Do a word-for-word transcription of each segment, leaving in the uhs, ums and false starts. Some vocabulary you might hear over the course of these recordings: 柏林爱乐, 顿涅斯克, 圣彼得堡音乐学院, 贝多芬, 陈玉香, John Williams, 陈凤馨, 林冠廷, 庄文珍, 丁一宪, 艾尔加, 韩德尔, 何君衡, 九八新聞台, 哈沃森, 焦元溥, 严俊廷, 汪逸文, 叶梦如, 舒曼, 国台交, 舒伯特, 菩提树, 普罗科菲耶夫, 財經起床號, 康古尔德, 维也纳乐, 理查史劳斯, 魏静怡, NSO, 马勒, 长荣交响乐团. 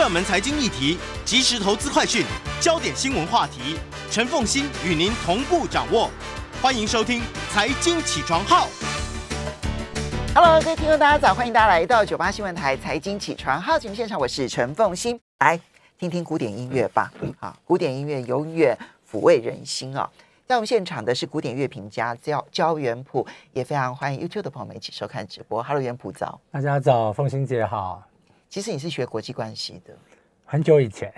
热门财经议题、即时投资快讯、焦点新闻话题，陈凤馨与您同步掌握。欢迎收听《财经起床号》。Hello， 各位听众，大家早！欢迎大家来到九八新闻台《财经起床号》节目现场，我是陈凤馨。来听听古典音乐吧。好，古典音乐永远抚慰人心啊、哦！在我们现场的是古典乐评家焦元溥，也非常欢迎 YouTube 的朋友们一起收看直播。Hello， 元溥早！大家早，凤馨姐好。其实你是学国际关系的，很久以前。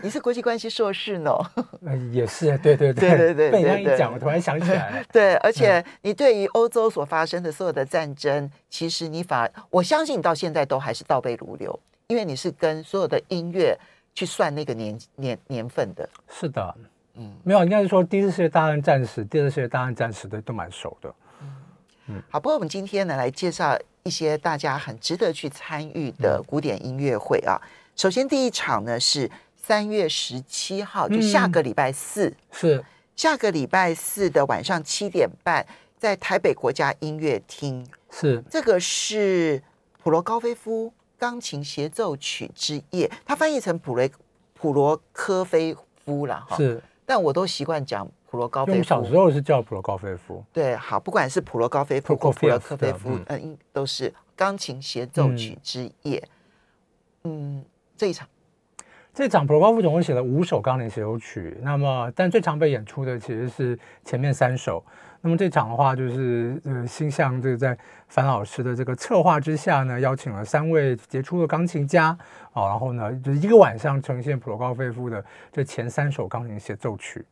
你是国际关系硕士呢？也是，对对对对对。被人家一讲，我突然想起来了。对，而且你对于欧洲所发生的所有的战争，其实你反，我相信你到现在都还是倒背如流，因为你是跟所有的音乐去算那个年年年份的。是的，嗯，没有，应该是说第一次世界大战战史、第二次世界大战战史的都蛮熟的。嗯，好，不过我们今天呢来介绍一些大家很值得去参与的古典音乐会啊。首先第一场呢是三月十七号，就下个礼拜四，嗯、是下个礼拜四的晚上七点半，在台北国家音乐厅。是这个是普罗高菲夫钢琴协奏曲之夜，它翻译成普罗普罗科菲夫啦，是，但我都习惯讲。普罗高菲夫，我们小时候是叫普罗高菲夫。对，好，不管是普罗高菲夫或普罗科菲夫，嗯，嗯都是钢琴协奏曲之夜。嗯，嗯这一场，这场普罗高菲夫总共写了五首钢琴协奏曲，那么但最常被演出的其实是前面三首。那么这场的话，就是呃，星象这在樊老师的这个策划之下呢，邀请了三位杰出的钢琴家啊、哦，然后呢，就是一个晚上呈现普罗高菲夫的这前三首钢琴协奏曲。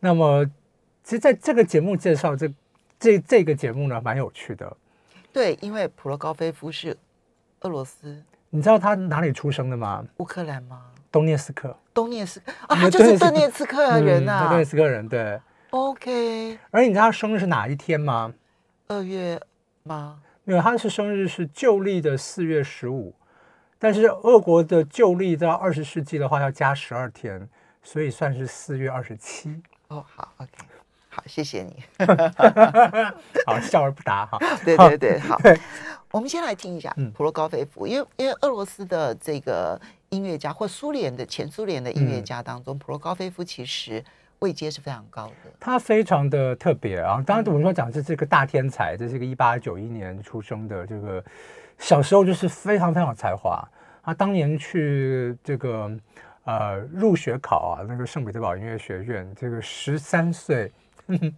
那么其实在这个节目介绍 这, 这, 这个节目呢蛮有趣的。对，因为普罗高菲夫是俄罗斯，你知道他哪里出生的吗？乌克兰吗？顿涅斯克。顿涅斯克啊，他就是顿涅斯克人啊。顿涅斯克人，对。OK。而你知道他生日是哪一天吗？二月吗？没有，他是生日是旧历的四月十五，但是俄国的旧历到二十世纪的话要加十二天，所以算是四月二十七。哦，好 ，OK， 好，谢谢你。好，笑而不答哈。对对对，好。我们先来听一下普罗高菲夫，因为因为俄罗斯的这个音乐家或苏联的前苏联的音乐家当中，嗯、普罗高菲夫其实位阶是非常高的。他非常的特别啊，当然我们说讲是这个大天才，这是一个一八九一年出生的，这个小时候就是非常非常有才华。他当年去这个。呃，入学考啊，那个圣彼得堡音乐学院，这个十三岁，呵呵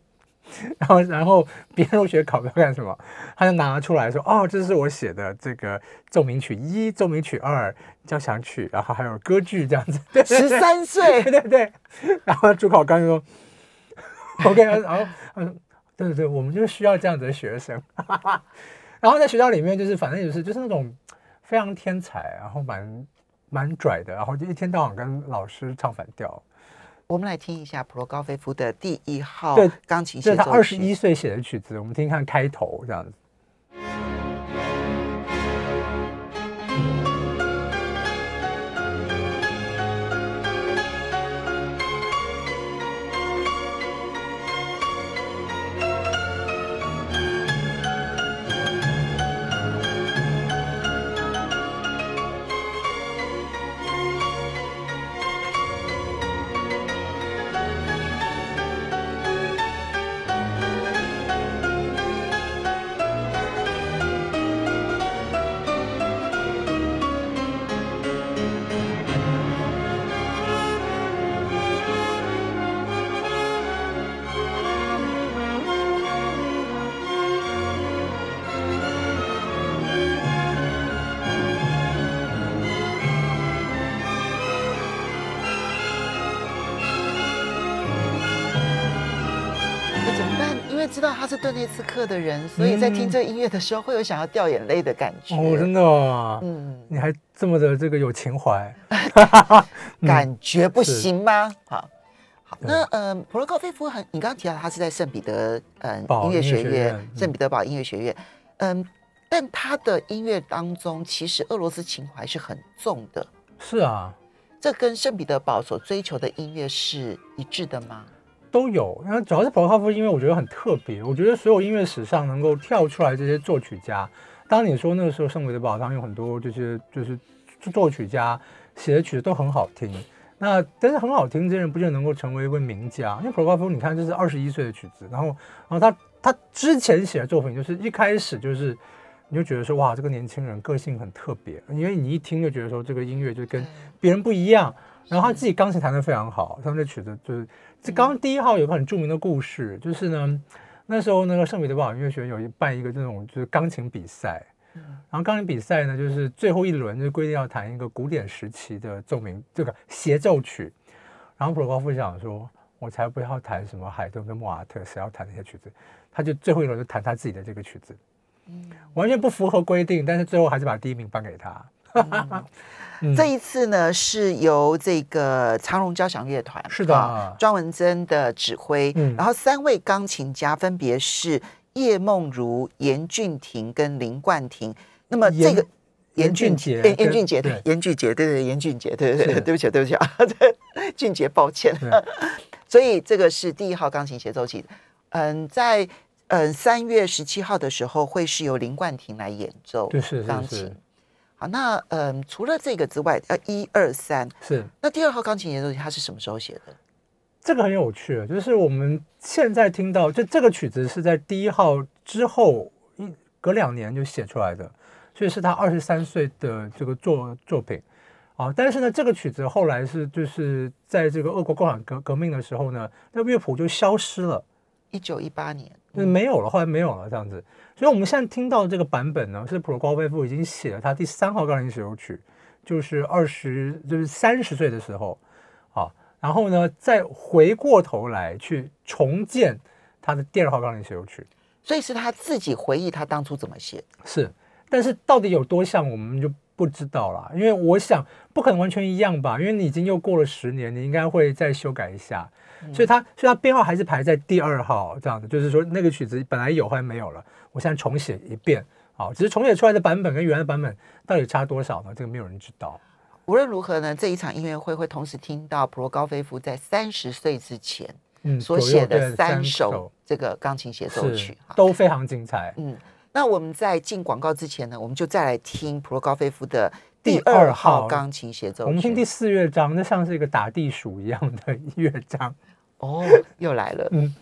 然后然后别入学考要干什么？他就拿出来说，哦，这是我写的这个奏鸣曲一、奏鸣曲二、交响曲，然后还有歌剧这样子。十三岁，对对对。然后主考官就说 ，OK， 然后他说，对对对，我们就需要这样子的学生。然后在学校里面，就是反正就是就是那种非常天才，然后蛮。蛮拽的，然后就一天到晚跟老师唱反调。我们来听一下普罗高菲夫的第一号钢琴协奏曲，这是他二十一岁写的曲子，我们听看开头这样子。知道他是顿涅茨克的人，所以在听这音乐的时候会有想要掉眼泪的感觉。哦，真的、哦，嗯，你还这么的这个有情怀，感觉不行吗？嗯、好，好，那呃，普罗高菲夫很，你刚刚提到他是在圣彼得嗯、呃、音乐学院，圣彼得堡音乐学院，嗯，但他的音乐当中其实俄罗斯情怀是很重的。是啊，这跟圣彼得堡所追求的音乐是一致的吗？都有，然后主要是普罗高菲夫，因为我觉得很特别。我觉得所有音乐史上能够跳出来这些作曲家，当你说那个时候圣彼得堡上有很多这些就是作曲家写的曲子都很好听。那但是很好听，这些人不就能够成为一位名家？因为普罗科菲耶夫，你看这是二十一岁的曲子，然后，然后他他之前写的作品，就是一开始就是你就觉得说哇，这个年轻人个性很特别，因为你一听就觉得说这个音乐就跟别人不一样。然后他自己钢琴弹得非常好，他们这曲子就是这刚第一号有个很著名的故事，就是呢那时候那个圣彼得堡音乐学院有一办一个这种就是钢琴比赛。然后钢琴比赛呢，就是最后一轮就规定要弹一个古典时期的奏鸣这个协奏曲。然后普罗科菲耶夫想说，我才不要弹什么海顿跟莫瓦特，谁要弹那些曲子？他就最后一轮就弹他自己的这个曲子，嗯，完全不符合规定，但是最后还是把第一名颁给他。嗯、这一次呢是由这个长荣交响乐团是的、啊、庄文珍的指挥、嗯、然后三位钢琴家分别是叶梦如、严俊廷跟林冠廷。那么这个严俊杰严俊杰对严俊杰对对严俊杰对对对对不起对不起啊俊杰抱歉所以这个是第一号钢琴协奏曲。嗯，在嗯三月十七号的时候会是由林冠廷来演奏钢琴。对是是是好，那嗯，除了这个之外，呃，一二三是。那第二号钢琴协奏曲它是什么时候写的？这个很有趣，就是我们现在听到，就这个曲子是在第一号之后一隔两年就写出来的，所以是他二十三岁的这个作作品啊。但是呢，这个曲子后来是就是在这个俄国共产革革命的时候呢，那乐谱就消失了，一九一八年。就是没有了，后来没有了这样子，所以我们现在听到这个版本呢，是普罗科菲耶夫已经写了他第三号钢琴协奏曲，就是二十就是三十岁的时候，啊，然后呢再回过头来去重建他的第二号钢琴协奏曲，所以是他自己回忆他当初怎么写的，是，但是到底有多像我们就不知道了，因为我想不可能完全一样吧，因为你已经又过了十年，你应该会再修改一下。所以它，所以它编号还是排在第二号这样的，就是说那个曲子本来有，后来没有了，我现在重写一遍，好、哦，只是重写出来的版本跟原来的版本到底差多少呢？这个没有人知道。无论如何呢，这一场音乐会会同时听到普罗高菲夫在三十岁之前所写的三首这个钢琴协奏曲，都非常精彩。嗯，那我们在进广告之前呢，我们就再来听普罗高菲夫的。第二号钢琴协奏曲，我们听第四乐章，那像是一个打地鼠一样的乐章。哦，又来了。嗯。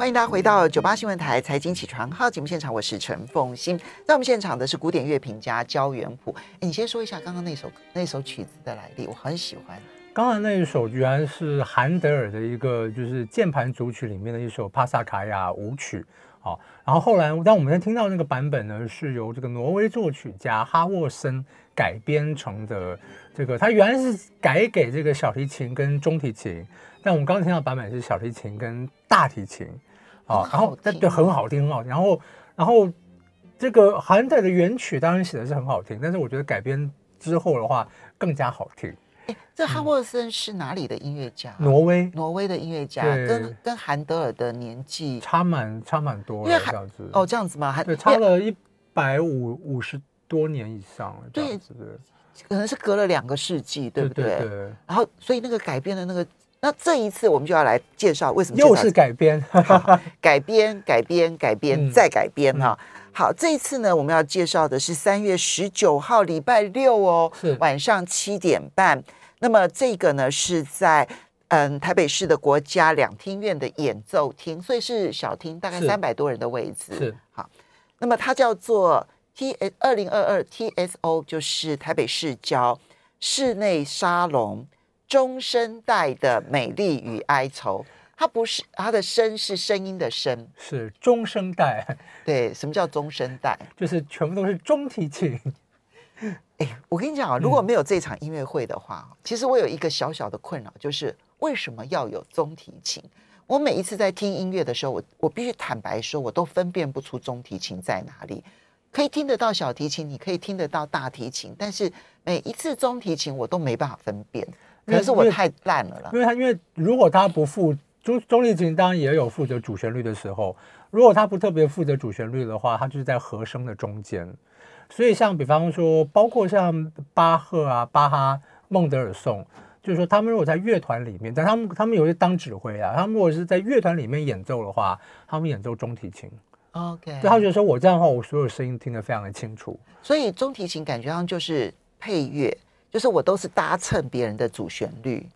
欢迎大家回到九八新闻台财经起床号节目现场，我是陈凤馨。在我们现场的是古典乐评家焦元溥。你先说一下刚刚那首那首曲子的来历，我很喜欢。刚刚那一首居然是韩德尔的一个就是键盘组曲里面的一首帕萨卡亚舞曲。好，然后后来当我们听到那个版本呢，是由这个挪威作曲家哈沃森改编成的。这个它原来是改给这个小提琴跟中提琴，但我们刚刚听到版本是小提琴跟大提琴。啊，然后对，很好听，很好听。然后，然后这个韩德尔的原曲当然写的是很好听，但是我觉得改编之后的话更加好听。哎，这哈沃森是哪里的音乐家？嗯、挪威，挪威的音乐家，跟跟韩德尔的年纪差蛮差蛮多了，这样子。哦，这样子吗？对，差了一百五五十多年以上了，这样子。对，可能是隔了两个世纪，对不对？对对对。然后，所以那个改编的那个。那这一次我们就要来介绍为什么又是改编改编改编改编、嗯、再改编哈、啊嗯、好，这一次呢我们要介绍的是三月十九号礼拜六哦，晚上七点半。那么这个呢是在嗯台北市的国家两厅院的演奏厅，所以是小厅，大概三百多人的位置，是好。那么它叫做 二零二二 T S O， 就是台北市郊室内沙龙中声带的美丽与哀愁。它不是它的声是声音的声，是中声带。对，什么叫中声带？就是全部都是中提琴。哎，我跟你讲啊，如果没有这场音乐会的话、嗯、其实我有一个小小的困扰，就是为什么要有中提琴？我每一次在听音乐的时候，我我必须坦白说，我都分辨不出中提琴在哪里。可以听得到小提琴，你可以听得到大提琴，但是每一次中提琴我都没办法分辨，可能是我太烂了啦。因为他因为如果他不负中中提琴，当然也有负责主旋律的时候，如果他不特别负责主旋律的话，他就是在和声的中间。所以像比方说，包括像巴赫啊、巴哈、孟德尔颂，就是说他们如果在乐团里面，但他们他们有些当指挥啊，他们如果是在乐团里面演奏的话，他们演奏中提琴。OK， 对，他觉得说我这样的话，我所有声音听得非常的清楚。所以中提琴感觉上就是配乐，就是我都是搭衬别人的主旋律，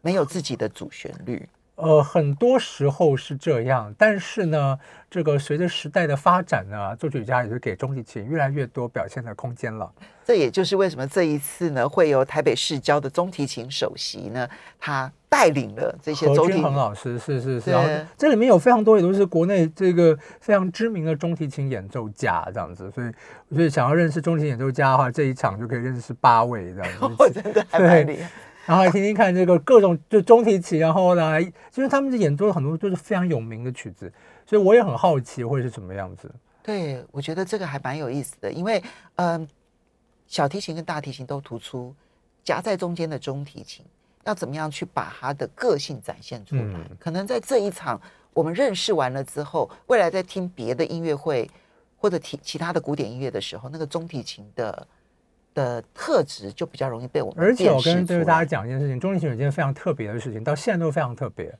没有自己的主旋律。呃，很多时候是这样，但是呢，这个随着时代的发展呢，作曲家也是给中提琴越来越多表现的空间了。这也就是为什么这一次呢，会由台北市郊的中提琴首席呢，他带领了这些中提琴。何君衡老师，是是是，然后这里面有非常多也都是国内这个非常知名的中提琴演奏家这样子，所以所以想要认识中提琴演奏家的话，这一场就可以认识八位这样子。我真的还蛮厉害。然后来听听看这个各种就中提琴，然后来就是他们演奏了很多就是非常有名的曲子，所以我也很好奇会是什么样子。对，我觉得这个还蛮有意思的，因为嗯、呃，小提琴跟大提琴都突出，夹在中间的中提琴要怎么样去把它的个性展现出来、嗯、可能在这一场我们认识完了之后，未来在听别的音乐会或者其他的古典音乐的时候，那个中提琴的的特质就比较容易被我们辨识出来。而且我跟对大家讲一件事情，中提琴有一件非常特别的事情，到现在都非常特别。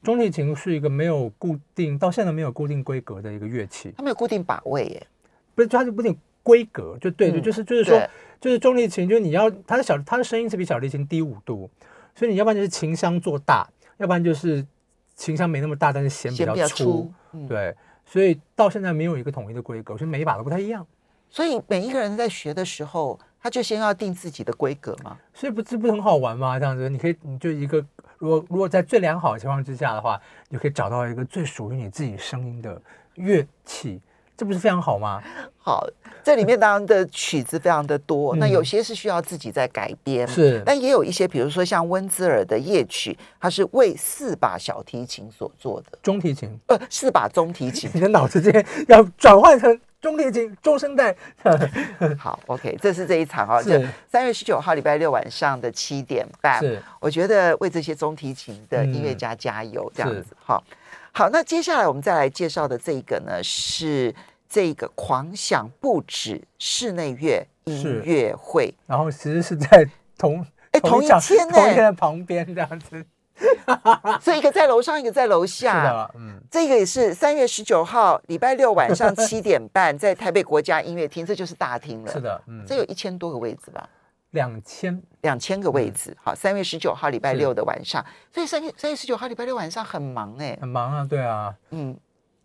中提琴是一个没有固定，到现在没有固定规格的一个乐器。它没有固定把位耶，不是，它就固定规格，就对，嗯、就是就是说，就是中提琴，就是你要它的小，它的声音是比小提琴低五度，所以你要不然就是琴箱做大，要不然就是琴箱没那么大，但是弦比较粗。比较粗嗯、对，所以到现在没有一个统一的规格，所以每一把都不太一样。所以每一个人在学的时候，他就先要定自己的规格嘛，所以不是不是很好玩吗？这样子，你可以你就一个，如果如果在最良好的情况之下的话，你可以找到一个最属于你自己声音的乐器，这不是非常好吗？好，这里面当然的曲子非常的多，嗯、那有些是需要自己在改编，是，但也有一些，比如说像温兹尔的夜曲，它是为四把小提琴所做的，中提琴，呃，四把中提琴，你的脑子这边要转换成。中提琴、中声带，好 ，OK， 这是这一场哦，三月十九号礼拜六晚上的七点半。我觉得为这些中提琴的音乐家加油，这样子哈、嗯。好，那接下来我们再来介绍的这个呢，是这个狂想不止室内乐音乐会，然后其实是在同哎同一天呢，同一天的旁边这样子。所以一个在楼上，一个在楼下。是的，嗯，这个也是三月十九号礼拜六晚上七点半，在台北国家音乐厅，这就是大厅了。是的，嗯，这有一千多个位置吧？两千两千个位置，好，三月十九号礼拜六的晚上，所以三月三月十九号礼拜六晚上很忙哎、欸，很忙啊，对啊，嗯，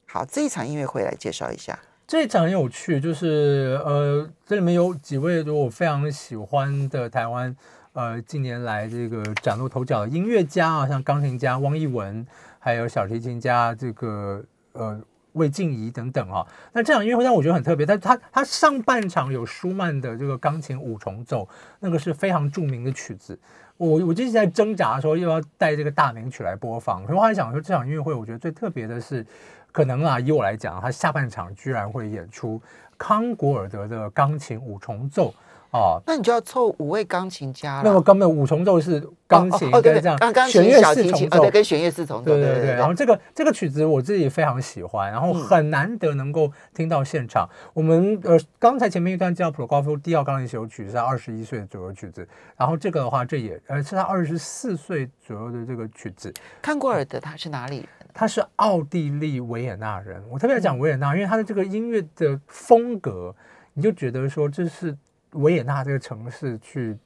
好，这一场音乐会来介绍一下，这一场很有趣，就是呃，这里面有几位我非常喜欢的台湾呃近年来这个崭露头角的音乐家啊，像钢琴家汪逸文，还有小提琴家这个呃。魏静怡等等哈、啊，那这场音乐会让我觉得很特别，但它它上半场有舒曼的这个钢琴五重奏，那个是非常著名的曲子。我我就是在挣扎说又要带这个大名曲来播放，可是我还想说这场音乐会我觉得最特别的是，可能啊以我来讲，它下半场居然会演出康古尔德的钢琴五重奏。哦，那你就要凑五位钢琴家了。那我根本五重奏是钢琴，哦哦、对对，这样，钢琴、小提琴，哦，对，跟弦乐四重奏，对对 对, 对, 对, 对。然后这个这个曲子我自己非常喜欢，然后很难得能够听到现场。嗯、我们呃，刚才前面一段叫《普罗高菲第二钢琴协奏曲》是他二十一岁左右的曲子，然后这个的话，这也呃是他二十四岁左右的这个曲子。康古尔德他是哪里人？他是奥地利维也纳人。我特别要讲维也纳，嗯、因为他的这个音乐的风格，你就觉得说这是。维也纳这个城市去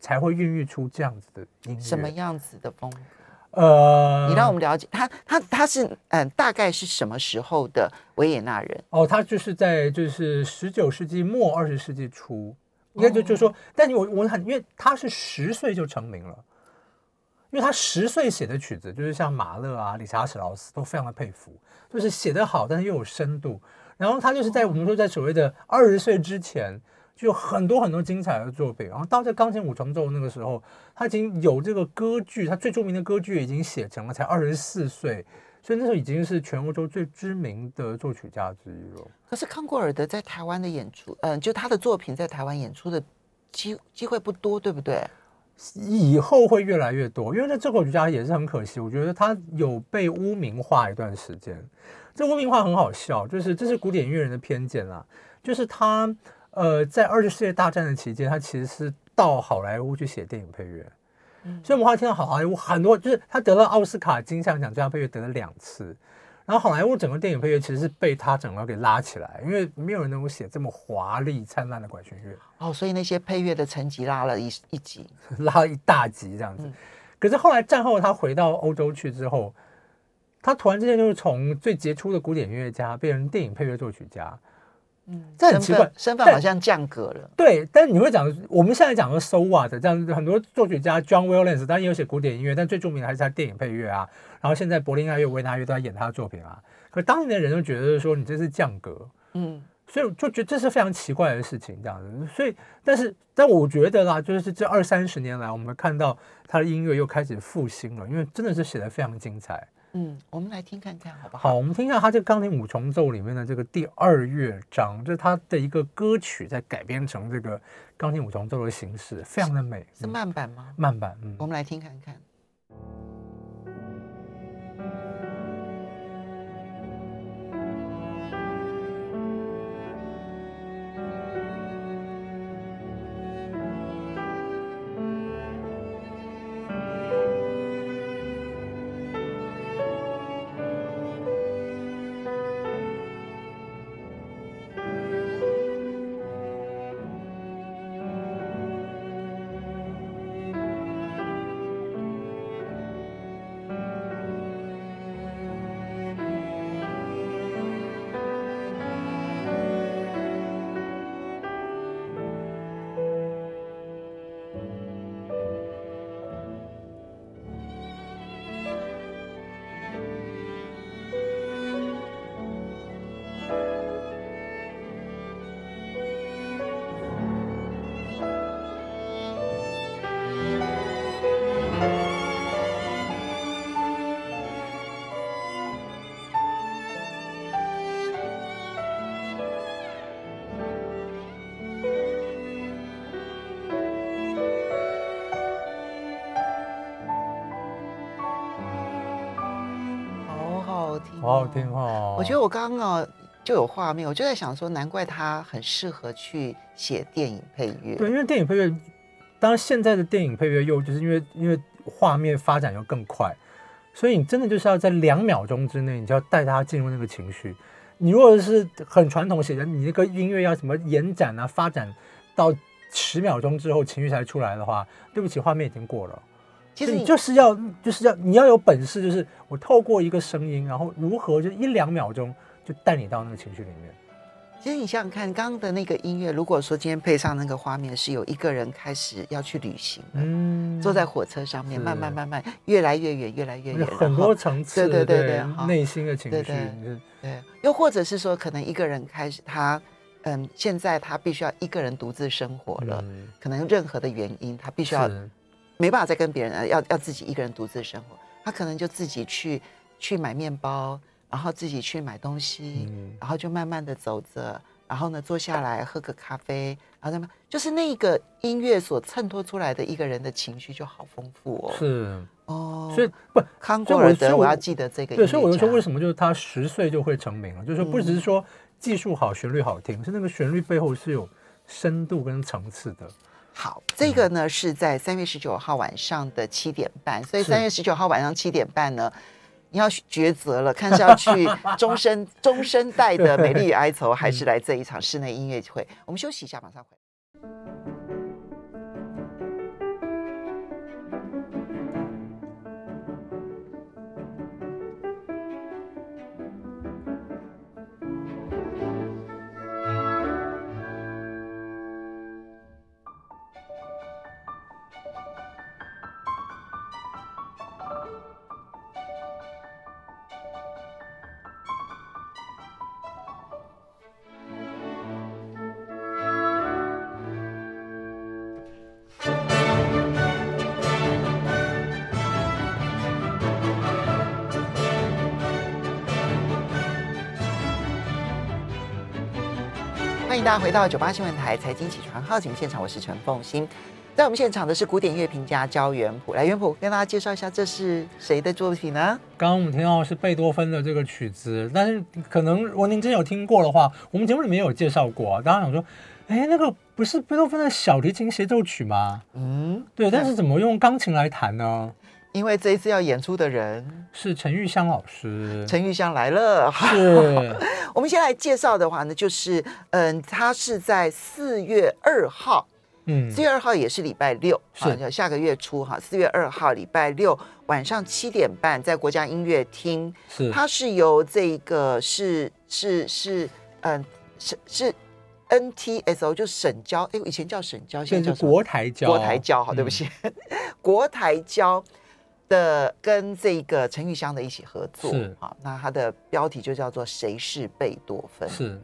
才会孕育出这样子的音乐，什么样子的风格？呃，你让我们了解他，他他是嗯，大概是什么时候的维也纳人？哦，他就是在就是十九世纪末二十世纪初，应该就就说，但我我很因为他是十岁就成名了，因为他十岁写的曲子，就是像马勒啊、理查史劳斯都非常的佩服，就是写得好，但是又有深度。然后他就是在、哦、我们说在所谓的二十岁之前。就有很多很多精彩的作品，然后到这钢琴五重奏那个时候，他已经有这个歌剧，他最著名的歌剧已经写成了，才二十四岁，所以那时候已经是全欧洲最知名的作曲家之一了。可是康古尔德在台湾的演出，嗯、呃，就他的作品在台湾演出的机机会不多，对不对？以后会越来越多，因为这作曲家也是很可惜，我觉得他有被污名化一段时间。这污名化很好笑，就是这是古典音乐人的偏见啦、啊，就是他。呃，在二次世界大战的期间，他其实是到好莱坞去写电影配乐，嗯、所以我们会听到好莱坞很多，就是他得了奥斯卡金像奖最佳配乐得了两次，然后好莱坞整个电影配乐其实是被他整个给拉起来，因为没有人能够写这么华丽灿烂的管弦乐哦，所以那些配乐的层级拉了一一级，拉了一大级这样子。嗯、可是后来战后他回到欧洲去之后，他突然之间就是从最杰出的古典音乐家变成电影配乐作曲家。嗯，这很奇怪，身份好像降格了。对，但你会讲，我们现在讲的 so what 这样，很多作曲家 John Williams 当然也有写古典音乐，但最著名的还是他电影配乐啊。然后现在柏林爱乐、维也纳乐都在演他的作品啊。可当年的人就觉得说，你这是降格，嗯，所以就觉得这是非常奇怪的事情，这样子。所以，但是，但我觉得啦，就是这二三十年来，我们看到他的音乐又开始复兴了，因为真的是写得非常精彩。嗯，我们来听看看好不好？好，我们听一下他这个钢琴五重奏里面的这个第二乐章，这是他的一个歌曲，在改编成这个钢琴五重奏的形式，非常的美。是, 是慢板吗？嗯、慢板。嗯，我们来听看看。好好听哦！我觉得我刚刚、啊、就有画面，我就在想说，难怪他很适合去写电影配乐。对，因为电影配乐，当然现在的电影配乐又就是因为因为画面发展又更快，所以你真的就是要在两秒钟之内，你就要带他进入那个情绪。你如果是很传统写的，你那个音乐要什么延展啊，发展到十秒钟之后情绪才出来的话，对不起，画面已经过了。其实你就是要就是要你要有本事，就是我透过一个声音，然后如何就一两秒钟就带你到那个情绪里面。其实你想想看，刚刚的那个音乐，如果说今天配上那个画面，是有一个人开始要去旅行了，嗯，坐在火车上面，慢慢慢慢，越来越远，越来越远，很多层次，对对对对，内心的情绪，对对对，又或者是说，可能一个人开始他。嗯，现在他必须要一个人独自生活了，嗯，可能任何的原因，他必须要没办法再跟别人，要要自己一个人独自生活，他可能就自己去去买面包，然后自己去买东西，嗯，然后就慢慢的走着，然后呢坐下来喝个咖啡，然后呢就是那个音乐所衬托出来的一个人的情绪就好丰富哦。是哦，所以不康果尔德 我, 我要记得这个音乐家。对，所以我就说为什么就是他十岁就会成名了，就是说不只是说，嗯，技术好，旋律好听，是那个旋律背后是有深度跟层次的。好，这个呢是在三月十九号晚上的七点半，所以三月十九号晚上七点半呢，你要抉择了，看是要去中生中生代的美丽与哀愁，还是来这一场室内音乐会？我们休息一下，马上回来。欢迎大家回到九八新闻台财经起床号节目现场，我是陈凤馨。在我们现场的是古典乐评家焦元溥，来，元溥跟大家介绍一下这是谁的作品呢？刚刚我们听到是贝多芬的这个曲子，但是可能如果您真有听过的话，我们节目里面有介绍过，啊，大家想说，哎，那个不是贝多芬的小提琴协奏曲吗？嗯，对，但是怎么用钢琴来弹呢？因为这一次要演出的人是陈玉香老师，陈玉香来了。是，我们先来介绍的话呢，就是嗯，他是在四月二号，嗯，四月二号也是礼拜六，是，啊，下个月初哈，四月二号礼拜六晚上七点半，在国家音乐厅。是，他是由这个是是是嗯是是。是N T S O 就省交，哎，以前叫省交，现在叫国台交，国台交，好，嗯，对不起，国台交的跟这个陈玉香的一起合作，是，好，那它的标题就叫做《谁是贝多芬》。是，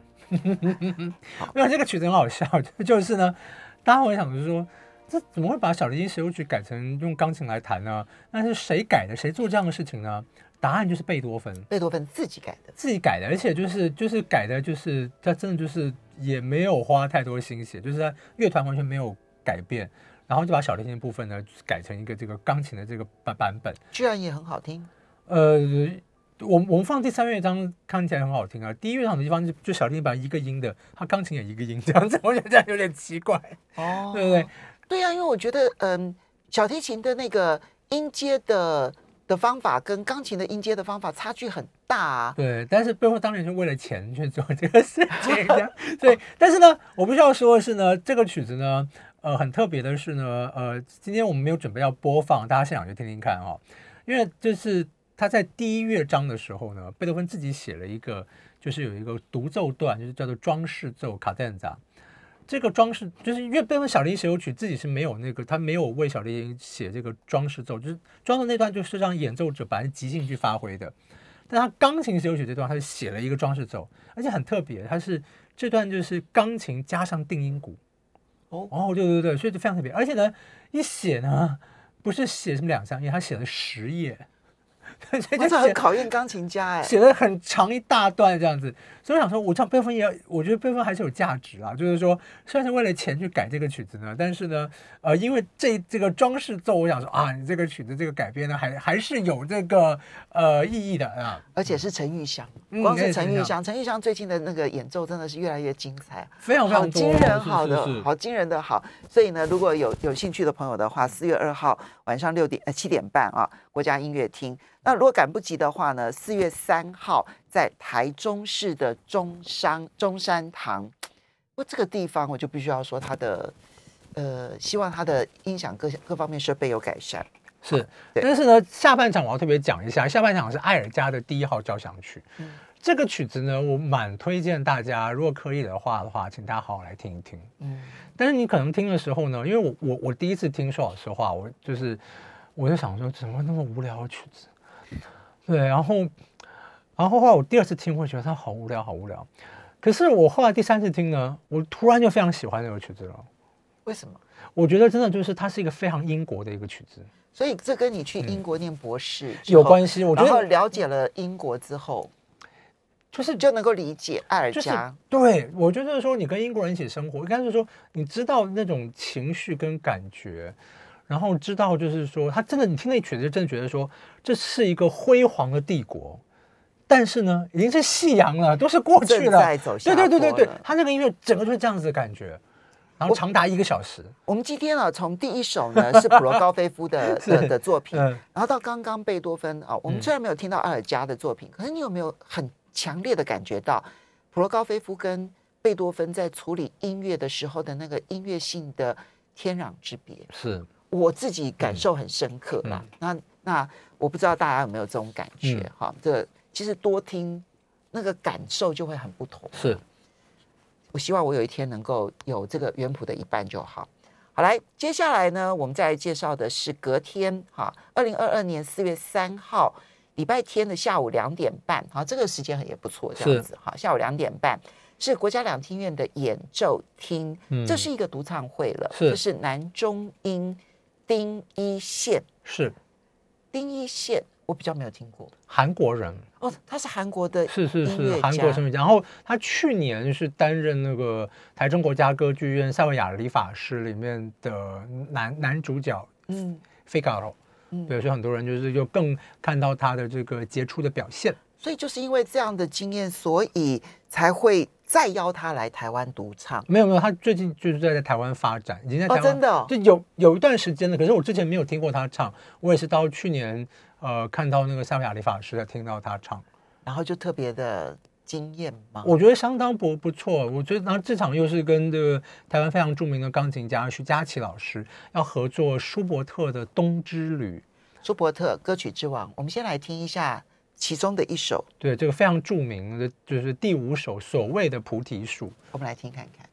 没有，这个曲子很好笑，就是呢，大家会想着说，这怎么会把小提琴协奏曲改成用钢琴来弹呢？那是谁改的？谁做这样的事情呢？答案就是贝多芬，贝多芬自己改的，自己改的，而且就是就是改的，就是他真的就是也没有花太多心血，就是他乐团完全没有改变，然后就把小提琴部分呢改成一个这个钢琴的这个版本，居然也很好听。呃，我我们放第三乐章看起来很好听啊，第一乐章的地方就就小提琴版一个音的，他钢琴也一个音这样子，我觉得这样有点奇怪，哦，对不对？对啊，因为我觉得嗯，小提琴的那个音阶的。的方法跟钢琴的音阶的方法差距很大，啊，对，但是背后当年就为了钱去做这个事情对，但是呢我必须要说的是呢，这个曲子呢呃很特别的是呢呃今天我们没有准备要播放，大家现场就听听看哦，因为就是他在第一乐章的时候呢，贝多芬自己写了一个，就是有一个独奏段，就是叫做装饰奏 Cadenza，这个装饰就是因为贝多芬小提琴协奏曲自己是没有那个，他没有为小提琴写这个装饰奏，就是装饰那段就是让演奏者把即兴去发挥的。但他钢琴协奏曲这段，他就写了一个装饰奏，而且很特别，他是这段就是钢琴加上定音鼓。哦，哦，对对对，所以就非常特别。而且呢，一写呢不是写什么两三页，他写了十页。我这很考验钢琴家哎，写了很长一大段这样子，所以我想说，我唱贝多芬也，我觉得贝多芬还是有价值啊。就是说，虽然是为了钱去改这个曲子呢，但是呢，呃，因为这这个装饰奏，我想说啊，你这个曲子这个改编呢，还还是有这个呃意义的啊。而且是陈玉香，光是陈玉香，陈玉香最近的那个演奏真的是越来越精彩，非常非常多，好惊人，好的，好惊人的好。所以呢，如果有有兴趣的朋友的话，四月二号晚上六点呃七点半啊，国家音乐厅。那如果赶不及的话呢，四月三号在台中市的中山中山堂，不过这个地方我就必须要说它的呃，希望它的音响各各方面设备有改善。是，啊、但是呢，下半场我要特别讲一下，下半场是艾尔加的第一号交响曲。嗯，这个曲子呢，我蛮推荐大家，如果可以的话的话，请大家好好来听一听。嗯，但是你可能听的时候呢，因为我我我第一次听，说老实话，我就是我就想说，怎么那么无聊的曲子？对，然后然后后来我第二次听，会觉得它好无聊，好无聊。可是我后来第三次听呢，我突然就非常喜欢这个曲子了。为什么？我觉得真的就是它是一个非常英国的一个曲子。所以这跟你去英国念博士、嗯、有关系。我觉得然后了解了英国之后。就是就能够理解爱尔加、就是、对，我觉得说你跟英国人一起生活，应该是说你知道那种情绪跟感觉，然后知道就是说他真的，你听那曲子就真的觉得说这是一个辉煌的帝国，但是呢已经是夕阳了，都是过去了，正在走下坡了。对对对对对，他那个音乐整个就是这样子的感觉，然后长达一个小时。 我, 我们今天啊，从第一首呢是普罗高菲夫 的, 的, 的作品、嗯、然后到刚刚贝多芬啊，我们虽然没有听到爱尔加的作品、嗯、可是你有没有很强烈的感觉到普罗高菲夫跟贝多芬在处理音乐的时候的那个音乐性的天壤之别？是，我自己感受很深刻啦、嗯、那, 那我不知道大家有没有这种感觉、嗯、哈，这其实多听那个感受就会很不同。是，我希望我有一天能够有这个元溥的一半就好。好，来，接下来呢我们再来介绍的是隔天哈，二零二二年四月三号礼拜天的下午两点半，好，这个时间也不错，这样子。好，下午两点半是国家两厅院的演奏厅、嗯，这是一个独唱会了，是，就是男中音丁一宪，是丁一宪，我比较没有听过，韩国人哦，他是韩国的音乐家，是是是，韩国声乐家。然后他去年是担任那个台中国家歌剧院塞维亚理发师里面的男男主角，嗯，费加罗。嗯、对，所以很多人就是就更看到他的这个杰出的表现。所以就是因为这样的经验，所以才会再邀他来台湾独唱。没有没有，他最近就是在台湾发展，已经在台湾、哦、真的、哦、就有有一段时间了。可是我之前没有听过他唱，我也是到去年呃看到那个塞维亚理发师才听到他唱，然后就特别的惊艳吗？我觉得相当不不错。我觉得，然后这场又是跟这个台湾非常著名的钢琴家徐佳琪老师要合作舒伯特的《冬之旅》。舒伯特歌曲之王，我们先来听一下其中的一首。对，这个非常著名的就是第五首所谓的《菩提树》，我们来听看看。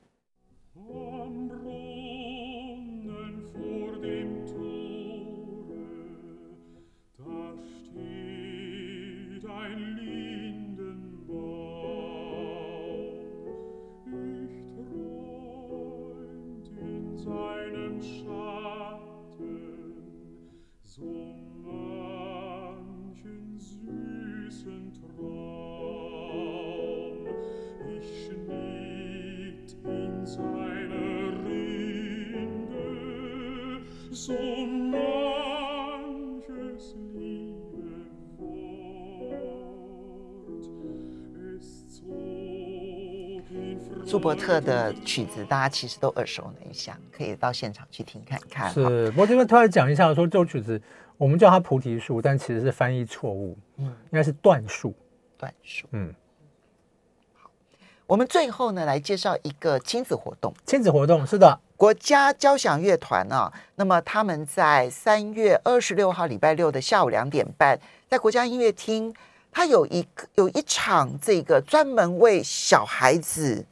舒伯特的曲子大家其实都耳熟能详，可以到现场去听看看。是，我这边突然讲一下说，这首曲子我们叫它菩提树，但其实是翻译错误、嗯、应该是断树。断树，嗯。好，我们最后呢来介绍一个亲子活动。亲子活动，是的，国家交响乐团啊，那么他们在三月二十六号礼拜六的下午两点半，在国家音乐厅，它有一有一场这个专门为小孩子。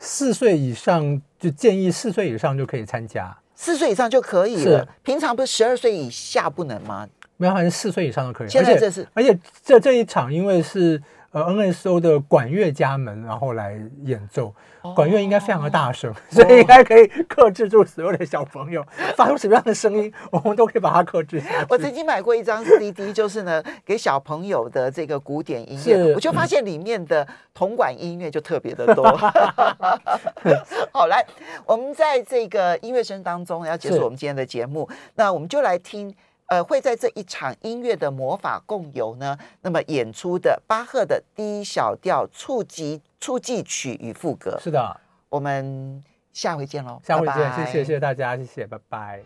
四岁以上就建议四岁以上就可以参加，四岁以上就可以了。平常不是十二岁以下不能吗？没有，反正四岁以上都可以。现在这是，而且, 而且这这一场因为是呃 N S O 的管乐家们然后来演奏，哦、管乐应该非常的大声、哦，所以应该可以克制住所有的小朋友、哦、发出什么样的声音，我们都可以把它克制下去。我曾经买过一张 C D， 就是呢给小朋友的这个古典音乐，我就发现里面的铜管音乐就特别的多。好，来，我们在这个音乐声当中要结束我们今天的节目，那我们就来听。呃，会在这一场音乐的魔法共游呢，那么演出的巴赫的第一小调促进促进曲与赋格。是的，我们下回见喽，下回见，拜拜，谢谢，谢谢大家，谢谢，拜拜。